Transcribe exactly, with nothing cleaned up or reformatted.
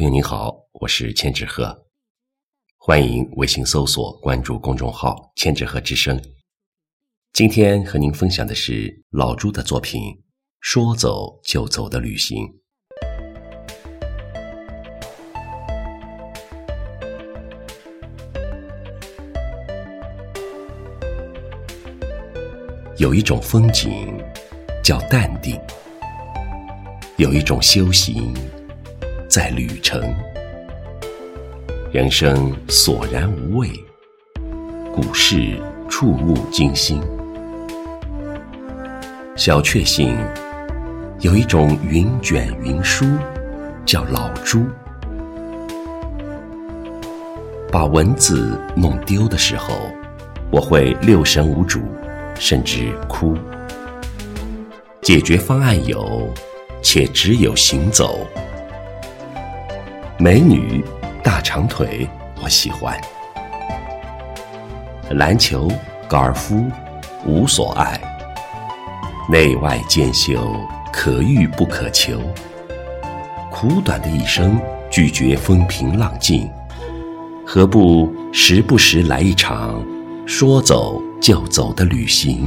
朋友你好，我是千纸鹤，欢迎微信搜索关注公众号千纸鹤之声。今天和您分享的是老朱的作品《说走就走的旅行》。有一种风景叫淡定，有一种修行在旅程。人生索然无味，股市触目惊心。小确幸有一种云卷云舒，叫老朱。把文字弄丢的时候，我会六神无主，甚至哭。解决方案有，且只有行走。美女大长腿我喜欢，篮球高尔夫无所爱，内外兼修，可遇不可求。苦短的一生，拒绝风平浪静，何不时不时来一场说走就走的旅行？